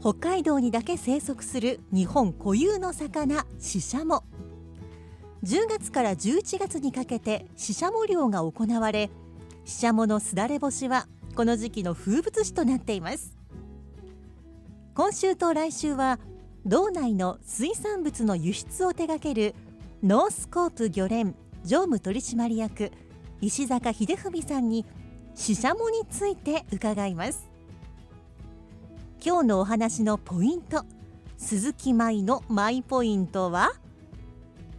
北海道にだけ生息する日本固有の魚、シシャモ。10月から11月にかけてシシャモ漁が行われ、シシャモのすだれ干しはこの時期の風物詩となっています。今週と来週は道内の水産物の輸出を手掛けるノースコープ漁連常務取締役石坂秀文さんにシシャモについて伺います。今日のお話のポイント、鈴木舞のマイポイントは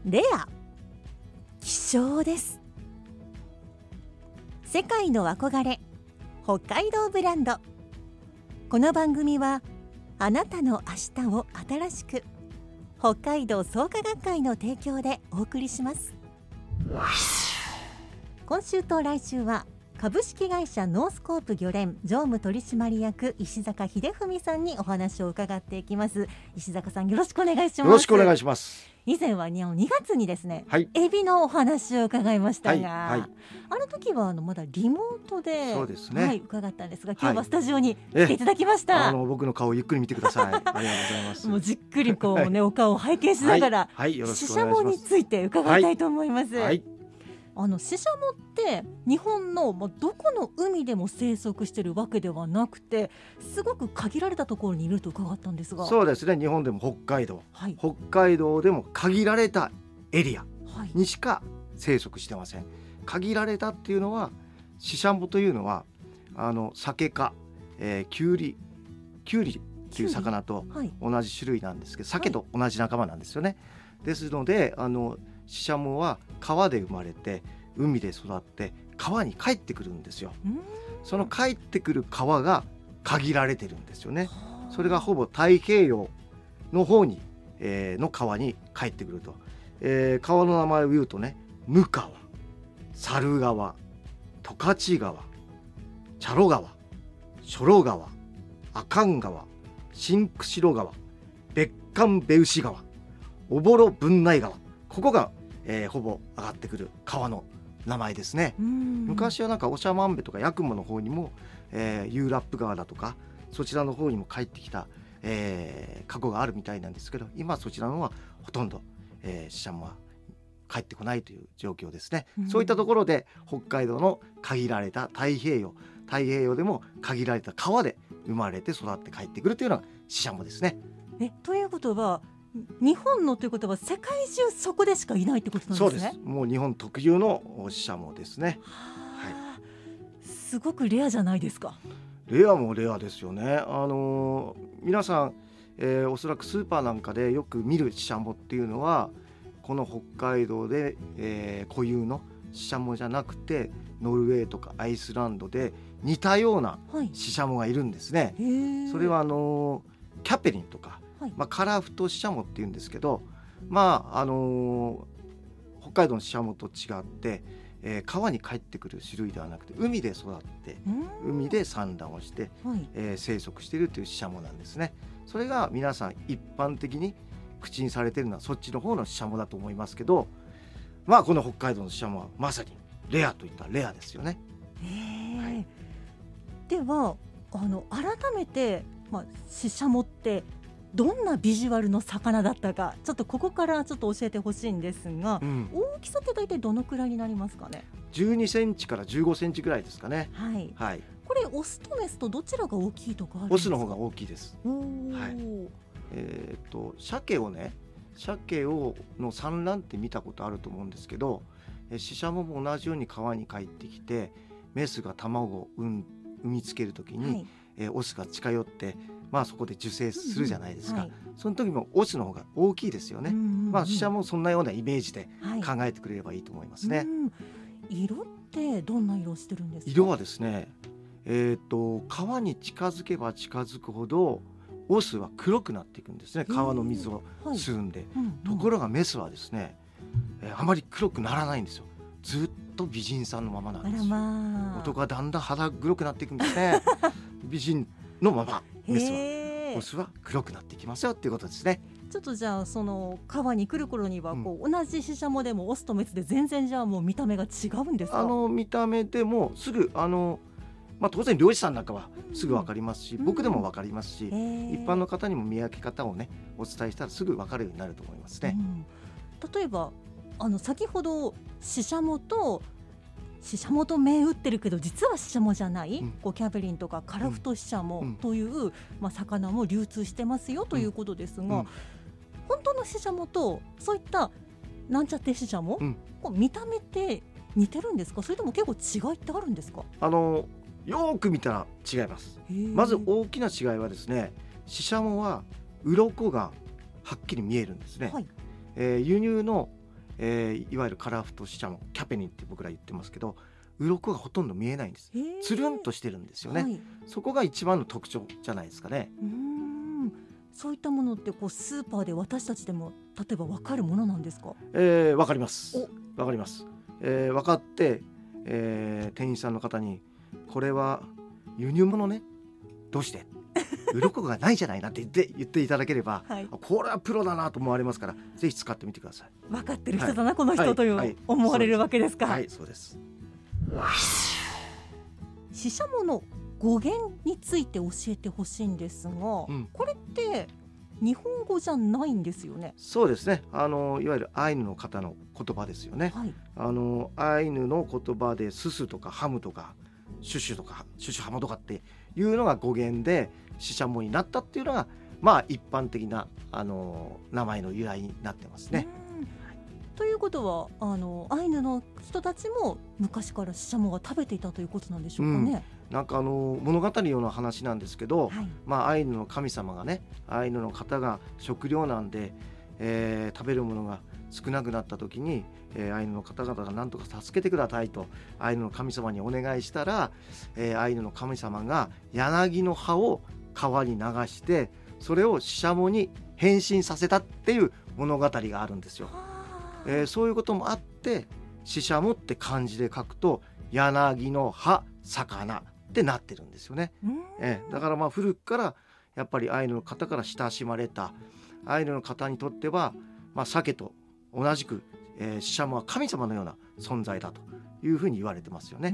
レア、希少です。世界の憧れ、北海道ブランド。この番組はあなたの明日を新しく、北海道創価学会の提供でお送りします。今週と来週は株式会社ノースコープ漁連常務取締役石坂秀文さんにお話を伺っていきます。石坂さん、よろしくお願いします。よろしくお願いします。以前は2月にですね、はい、エビのお話を伺いましたが、はいはい、あの時はまだリモートで、そうですね、はい、伺ったんですが、今日はスタジオに来ていただきました、はい、僕の顔をゆっくり見てください。ありがとうございます。もうじっくりこう、ね、お顔を拝見しながら、はいはい、シシャモについて伺いたいと思います、はいはい。シシャモって日本のどこの海でも生息しているわけではなくて、すごく限られたところにいると伺ったんですが。そうですね、日本でも北海道、はい、北海道でも限られたエリアにしか生息してません、はい、限られたっていうのは、シシャモというのは鮭か、キュウリっていう魚と同じ種類なんですけど、鮭と同じ仲間なんですよね、はい、ですのでシシャモは川で生まれて海で育って川に帰ってくるんですよ。その帰ってくる川が限られてるんですよね。それがほぼ太平洋の方に、の川に帰ってくると、川の名前を言うとね、武川、猿川、十勝川、茶路川、諸路川、阿寒川、新釧路川、別館部牛川、おぼろ分内川、ここが、ほぼ上がってくる川の名前ですね。昔はなんか長万部とか八雲の方にも、ユーラップ川だとかそちらの方にも帰ってきた、過去があるみたいなんですけど、今そちらの方はほとんど、シシャモは帰ってこないという状況ですね。そういったところで北海道の限られた太平洋でも限られた川で生まれて育って帰ってくるというのがシシャモですね。ということは日本のということは世界中そこでしかいないということなんですね。そうです、もう日本特有のシシャモですね、はい、すごくレアじゃないですか。レアもレアですよね。皆さん、おそらくスーパーなんかでよく見るシシャモっていうのは、この北海道で、固有のシシャモじゃなくて、ノルウェーとかアイスランドで似たようなシシャモがいるんですね、はい、それはキャペリンとか、カラフトシシャモっていうんですけど、北海道のシシャモと違って、川に帰ってくる種類ではなくて、海で育って海で産卵をして、はい、生息しているというシシャモなんですね。それが皆さん一般的に口にされているのはそっちの方のシシャモだと思いますけど、この北海道のシシャモはまさにレアといったレアですよね、はい、では改めて、シシャモってどんなビジュアルの魚だったか、ちょっとここからちょっと教えてほしいんですが、うん、大きさって大体どのくらいになりますかね。12センチから15センチぐらいですかね、はいはい、これオスとメスとどちらが大きいとかあるんですか。オスの方が大きいです、はい、鮭をね、鮭をの産卵って見たことあると思うんですけど、シシャモも同じように川に帰ってきてメスが卵を産みつけるときに、はいオスが近寄って、まあ、そこで受精するじゃないですか、うんうんはい、その時もオスの方が大きいですよね、うんうんうんまあ、シシャモもそんなようなイメージで考えてくれればいいと思いますね、はいうん、色ってどんな色してるんですか？色はですね、川に近づけば近づくほどオスは黒くなっていくんですね。川の水を吸うんで、はいうんうん、ところがメスはですね、あまり黒くならないんですよ。ずっと美人さんのままなんですよ、まあ、男はだんだん肌黒くなっていくんですね美人のままメスはオスは黒くなっていきますよっていうことですね。ちょっとじゃあその川に来る頃にはこう、うん、同じシシャモでもオスとメスで全然じゃあもう見た目が違うんですか？見た目でもすぐまあ、当然漁師さんなんかはすぐ分かりますし、うん、僕でも分かりますし、一般の方にも見分け方をねお伝えしたらすぐ分かるようになると思いますね、うん、例えば先ほどシシャモと銘打ってるけど実はシシャモじゃない、うん、こうキャベリンとかカラフトシシャモという、うんまあ、魚も流通してますよということですが、うんうん、本当のシシャモとそういったなんちゃってシシャモ、うん、こう見た目って似てるんですか？それとも結構違いってあるんですか？よく見たら違います。まず大きな違いはですね、シシャモは鱗がはっきり見えるんですね、はい輸入の、いわゆるカラフトシシャモキャペリンって僕ら言ってますけど鱗がほとんど見えないんです。つるんとしてるんですよね、はい、そこが一番の特徴じゃないですかね。そういったものってこうスーパーで私たちでも例えば分かるものなんですか？分かります、分かって、店員さんの方にこれは輸入物ね、どうして鱗がないじゃないなって言っていただければ、はい、これはプロだなと思われますからぜひ使ってみてください。分かってる人だな、はい、この人という、はい、思われるわけですか？はい、そうです、はい、シシャモの語源について教えてほしいんですが、うん、これって日本語じゃないんですよね？そうですね、いわゆるアイヌの方の言葉ですよね、はい、アイヌの言葉でススとかハムとかシュシュハモとかっていうのが語源でシシャモになったっていうのがまあ一般的な名前の由来になってますね。ということはアイヌの人たちも昔からシシャモは食べていたということなんでしょうかね、うん、なんか物語のような話なんですけど、はいまあ、アイヌの神様がねアイヌの方が食糧難で、食べるものが少なくなった時に、アイヌの方々が何とか助けてくださいとアイヌの神様にお願いしたら、アイヌの神様が柳の葉を川に流してそれをシシャモに変身させたっていう物語があるんですよ、そういうこともあってシシャモって漢字で書くと柳の葉魚ってなってるんですよね、だからまあ古くからやっぱりアイヌの方から親しまれたアイヌの方にとっては、まあ、鮭と同じく、シシャモは神様のような存在だというふうに言われてますよね。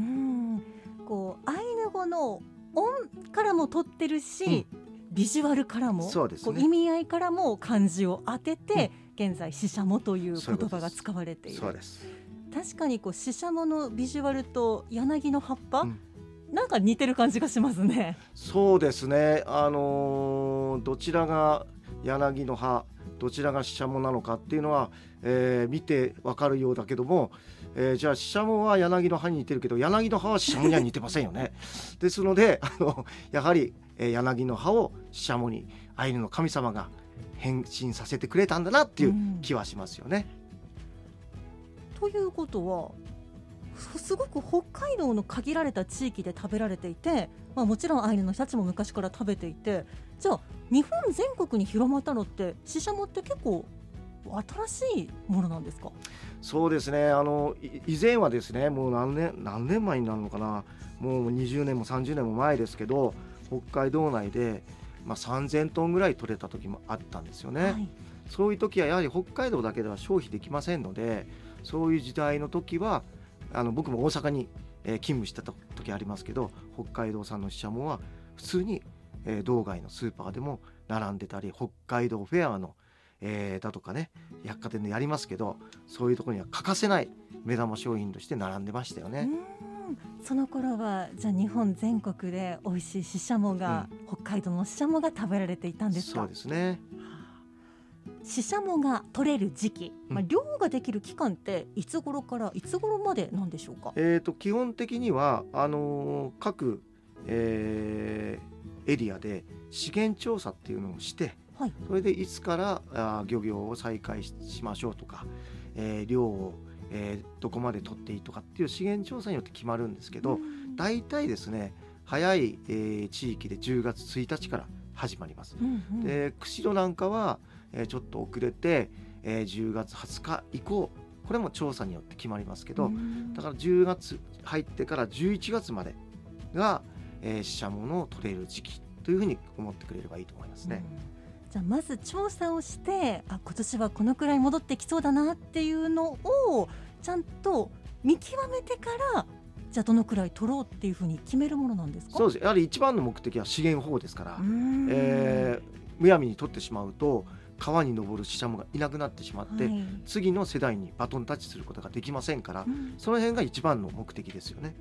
こうアイヌ語の音からも取ってるし、うん、ビジュアルからもそうですね、こう意味合いからも漢字を当てて、うん、現在シシャモという言葉が使われている。そうです。確かにこうシシャモのビジュアルと柳の葉っぱ、うん、なんか似てる感じがしますね。そうですね、どちらが柳の葉どちらがシシャモなのかっていうのは、見てわかるようだけども、じゃあシシャモは柳の葉に似てるけど柳の葉はシシャモには似てませんよねですのでやはり、柳の葉をシシャモにアイヌの神様が変身させてくれたんだなっていう気はしますよね、うん、ということはすごく北海道の限られた地域で食べられていて、まあ、もちろんアイヌの人たちも昔から食べていて、じゃあ日本全国に広まったのってシシャモって結構新しいものなんですか？そうですね、以前はですねもう何年前になるのかな、もう20年も30年も前ですけど北海道内で、まあ、3000トンぐらい取れた時もあったんですよね、はい、そういう時はやはり北海道だけでは消費できませんので、そういう時代の時は僕も大阪に、勤務してた時ありますけど北海道産のシシャモは普通に、道外のスーパーでも並んでたり北海道フェアの、だとかね百貨店でやりますけどそういうところには欠かせない目玉商品として並んでましたよね。その頃はじゃあ日本全国で美味しいシシャモが、うん、北海道のシシャモが食べられていたんですか？そうですね。シシャモが取れる時期、漁ができる期間っていつ頃からいつ頃までなんでしょうか。基本的には各、エリアで資源調査っていうのをして、はい、それでいつから漁業を再開 しましょうとか、漁を、どこまで取っていいとかっていう資源調査によって決まるんですけど、大体ですね早い、地域で10月1日から始まります、で釧路なんかは、ちょっと遅れて、10月20日以降、これも調査によって決まりますけど、だから10月入ってから11月までが、シシャモの取れる時期というふうに思ってくれればいいと思いますね、じゃあまず調査をして、あ今年はこのくらい戻ってきそうだなっていうのをちゃんと見極めてから、じゃあどのくらい取ろうっていうふうに決めるものなんですか。そうです、やはり一番の目的は資源保護ですから、むやみに取ってしまうと川に登るシシャモがいなくなってしまって、はい、次の世代にバトンタッチすることができませんから、その辺が一番の目的ですよね、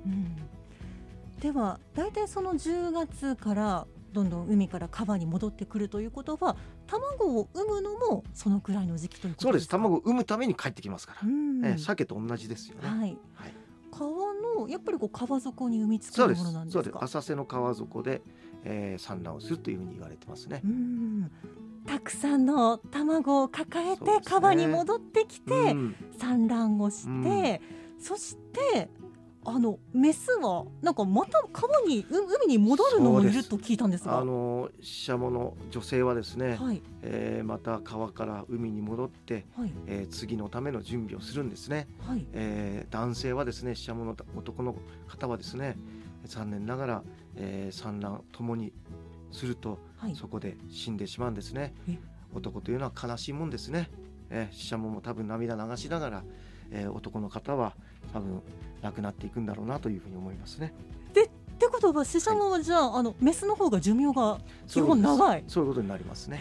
では大体その10月からどんどん海から川に戻ってくるということは、卵を産むのもそのくらいの時期ということですか。そうです、卵を産むために帰ってきますから、鮭と同じですよね、はい、川のやっぱりこう川底に産みつくものなんですか。そうです、浅瀬の川底で、産卵をするというふうに言われてますね。たくさんの卵を抱えて川に戻ってきて、産卵をして、そしてメスはなんかまた川に海に戻るのもいると聞いたんですが、シシャモの女性はですね、また川から海に戻って、次のための準備をするんですね、男性はですね、シシャモの男の方はですね、残念ながら、産卵ともにすると、そこで死んでしまうんですね。男というのは悲しいもんですね、シシャモも多分涙流しながら、男の方は多分なくなっていくんだろうなというふうに思いますね。でってことはシシャモはじゃあ、メスの方が寿命が基本長い、そういうことになりますね。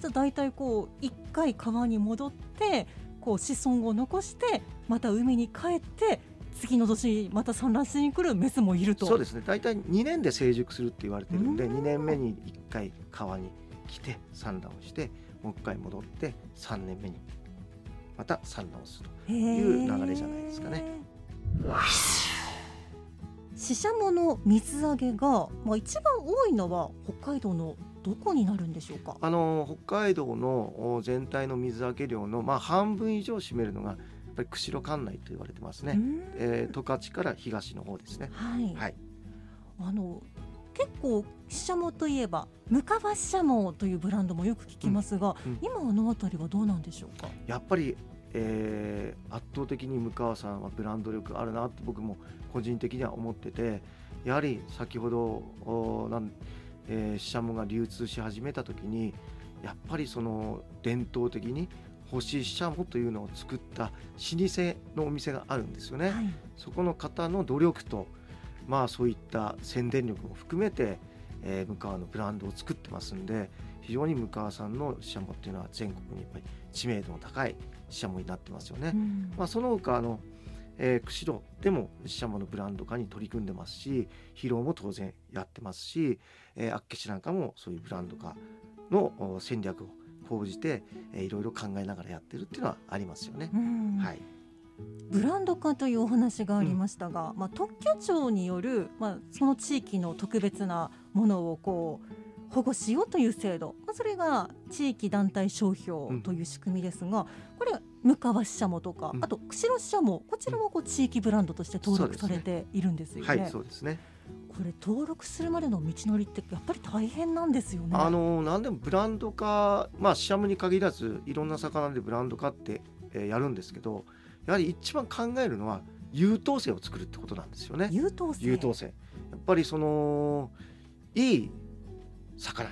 じゃあ大体こう一回川に戻ってこう子孫を残してまた海に帰って次の年また産卵しに来るメスもいると。そうですね、大体2年で成熟するって言われてるんで、2年目に1回川に来て産卵をして、もう1回戻って3年目にまた産卵をするという流れじゃないですかね。シシャモの水揚げが、一番多いのは北海道のどこになるんでしょうか。北海道の全体の水揚げ量の、半分以上を占めるのがやっぱり釧路管内と言われてますね、十勝から東の方ですね、結構シシャモといえばムカバシシャモというブランドもよく聞きますが、今あのあたりはどうなんでしょうか。やっぱり、圧倒的にムカワさんはブランド力あるなって僕も個人的には思ってて、やはり先ほどシシャモが流通し始めた時にやっぱりその伝統的に干しシシャモというのを作った老舗のお店があるんですよね、そこの方の努力とそういった宣伝力も含めて、ムカワのブランドを作ってますんで、非常にムカワさんのシシャモっていうのは全国にやっぱり知名度の高いシシャモになってますよね、その他釧路でもシシャモのブランド化に取り組んでますし、広尾も当然やってますし、厚岸なんかもそういうブランド化の戦略を講じて、いろいろ考えながらやってるっていうのはありますよね、ブランド化というお話がありましたが、特許庁による、その地域の特別なものをこう保護しようという制度、それが地域団体商標という仕組みですが、これはムカワシシャモとか、あと釧路シシャモ、こちらもこう地域ブランドとして登録されているんですよね。そうですね、これ登録するまでの道のりってやっぱり大変なんですよね。何でもブランド化、シシャモに限らずいろんな魚でブランド化って、やるんですけど、やはり一番考えるのは優等生を作るってことなんですよね。優等生やっぱりそのいい魚、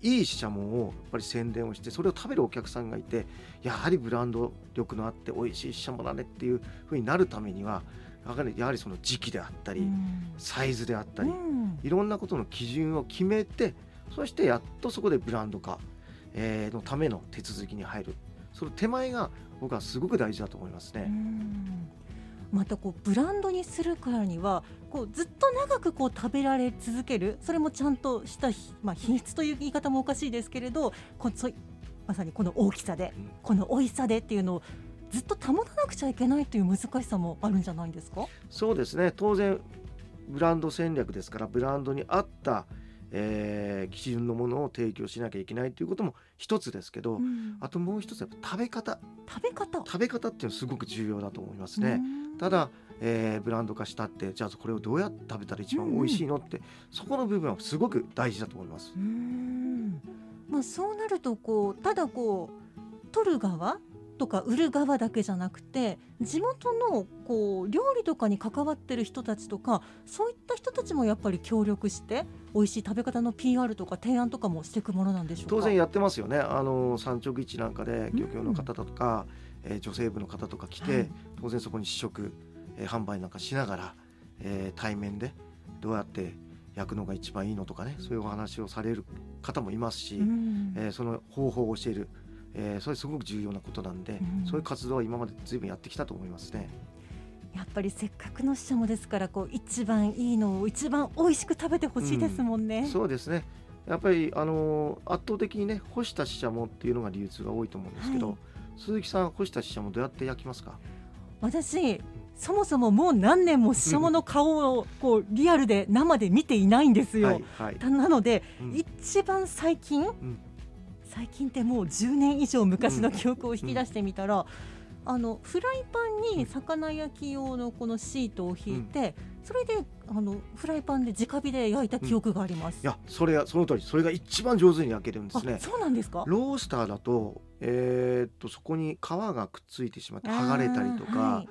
いいシシャモをやっぱり宣伝をして、それを食べるお客さんがいて、やはりブランド力のあって美味しいシシャモだねっていう風になるためには、やはりその時期であったり、サイズであったり、いろんなことの基準を決めて、そしてやっとそこでブランド化、のための手続きに入る、その手前が僕はすごく大事だと思いますね。またこうブランドにするからにはこうずっと長くこう食べられ続ける、それもちゃんとした、品質という言い方もおかしいですけれど、こうまさにこの大きさで、うん、この美味しさでっていうのをずっと保たなくちゃいけないという難しさもあるんじゃないですか。そうですね、当然ブランド戦略ですから、ブランドに合った、基準のものを提供しなきゃいけないということも一つですけど、うん、あともう一つは食べ方っていうのはすごく重要だと思いますね。ただ、ブランド化したって、じゃあこれをどうやって食べたら一番美味しいのって、うん、そこの部分はすごく大事だと思います。まあ、そうなるとただ取る側とか売る側だけじゃなくて、地元の料理とかに関わってる人たちとか、そういった人たちもやっぱり協力して美味しい食べ方の PR とか提案とかもしていくものなんでしょうか。当然やってますよね。産直市なんかで漁協の方とか、女性部の方とか来て、はい、当然そこに試食、販売なんかしながら、対面でどうやって焼くのが一番いいのとかね、そういうお話をされる方もいますし、その方法を教える、それすごく重要なことなんで、そういう活動は今まで随分やってきたと思いますね。やっぱりせっかくのししゃもですから、一番いいのを一番美味しく食べてほしいですもんね。そうですね、やっぱり、圧倒的にね、干したししゃもっていうのが流通が多いと思うんですけど、はい、鈴木さん、干したししゃもどうやって焼きますか。私そもそももう何年もししゃもの顔をリアルで生で見ていないんですよ、はいはい、なので、一番最近ってもう10年以上昔の記憶を引き出してみたら、フライパンに魚焼き用のこのシートを引いて、それでフライパンで直火で焼いた記憶があります。いや、その通り、それが一番上手に焼けるんですね。あ、そうなんですか。ロースターだと、そこに皮がくっついてしまって剥がれたりとか、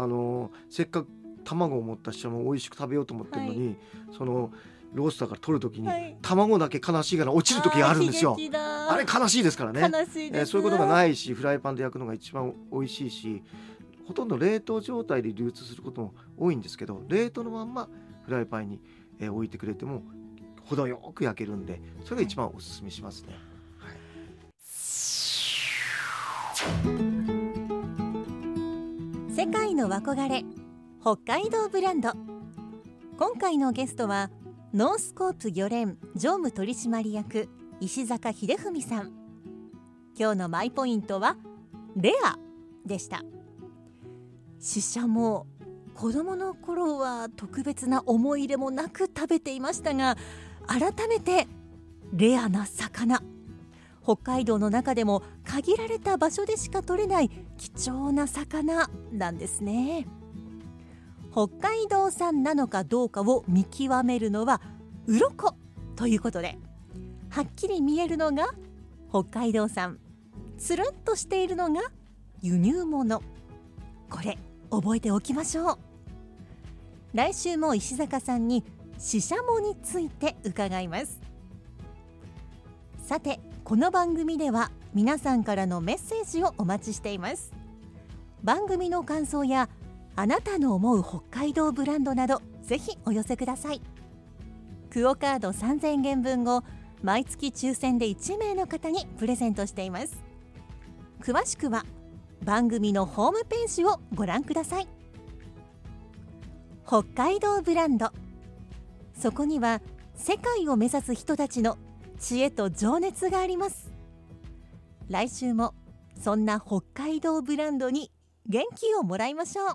はい、せっかく卵を持ったししゃも美味しく食べようと思ってるのに、はい、そのロースターから取るときに、はい、卵だけ悲しいから落ちるときがあるんですよ。あれ悲しいですからね。悲しいです。そういうことがないし、フライパンで焼くのが一番美味しいし、ほとんど冷凍状態で流通することも多いんですけど、冷凍のまんまフライパンに、置いてくれても程よく焼けるんで、それが一番おすすめしますね、はい、世界の憧れ北海道ブランド。今回のゲストはノースコープ漁連常務取締役石坂秀文さん。今日のマイポイントはレアでした。ししゃも、子どもの頃は特別な思い入れもなく食べていましたが、改めてレアな魚、北海道の中でも限られた場所でしか取れない貴重な魚なんですね。北海道産なのかどうかを見極めるのは鱗ということで、はっきり見えるのが北海道産、つるんとしているのが輸入物。これ覚えておきましょう。来週も石坂さんにししゃもについて伺います。さて、この番組では皆さんからのメッセージをお待ちしています。番組の感想やあなたの思う北海道ブランドなど、ぜひお寄せください。クオカード3000円分を毎月抽選で1名の方にプレゼントしています。詳しくは番組のホームページをご覧ください。北海道ブランド。そこには世界を目指す人たちの知恵と情熱があります。来週もそんな北海道ブランドに元気をもらいましょう。